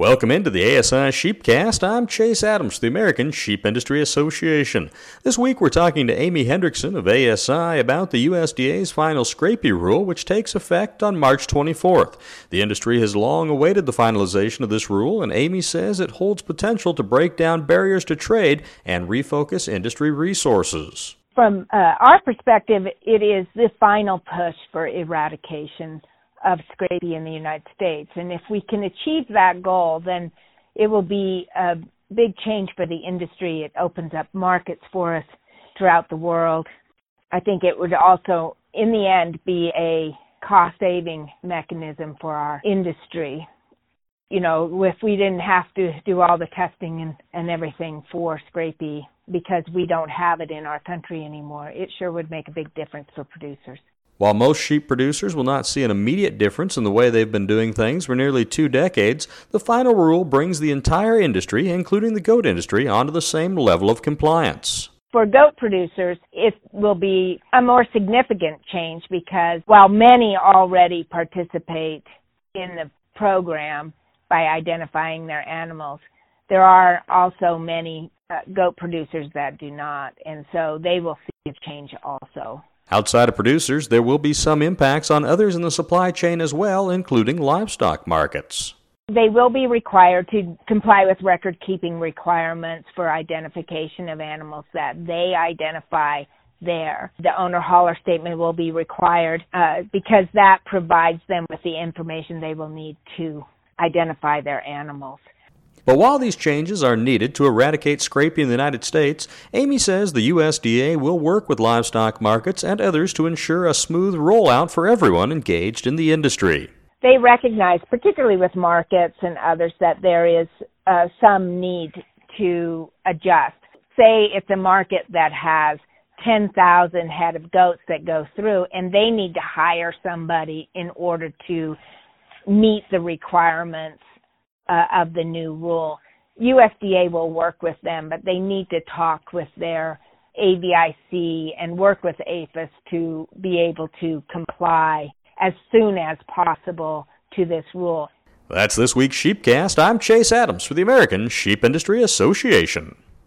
Welcome into the ASI Sheepcast. I'm Chase Adams, the American Sheep Industry Association. This week we're talking to Amy Hendrickson of ASI about the USDA's final scrapie rule, which takes effect on March 24th. The industry has long awaited the finalization of this rule, and Amy says it holds potential to break down barriers to trade and refocus industry resources. From our perspective, it is the final push for eradication of scrapie in the United States. And if we can achieve that goal, then it will be a big change for the industry. It opens up markets for us throughout the world. I think it would also, in the end, be a cost-saving mechanism for our industry. You know, if we didn't have to do all the testing and everything for scrapie because we don't have it in our country anymore, it sure would make a big difference for producers. While most sheep producers will not see an immediate difference in the way they've been doing things for nearly 2 decades, the final rule brings the entire industry, including the goat industry, onto the same level of compliance. For goat producers, it will be a more significant change because while many already participate in the program by identifying their animals, there are also many goat producers that do not, and so they will see a change also. Outside of producers, there will be some impacts on others in the supply chain as well, including livestock markets. They will be required to comply with record-keeping requirements for identification of animals that they identify there. The owner-hauler statement will be required because that provides them with the information they will need to identify their animals. But while these changes are needed to eradicate scrapie in the United States, Amy says the USDA will work with livestock markets and others to ensure a smooth rollout for everyone engaged in the industry. They recognize, particularly with markets and others, that there is some need to adjust. Say it's a market that has 10,000 head of goats that go through, and they need to hire somebody in order to meet the requirements of the new rule. USDA will work with them, but they need to talk with their AVIC and work with APHIS to be able to comply as soon as possible to this rule. That's this week's Sheepcast. I'm Chase Adams for the American Sheep Industry Association.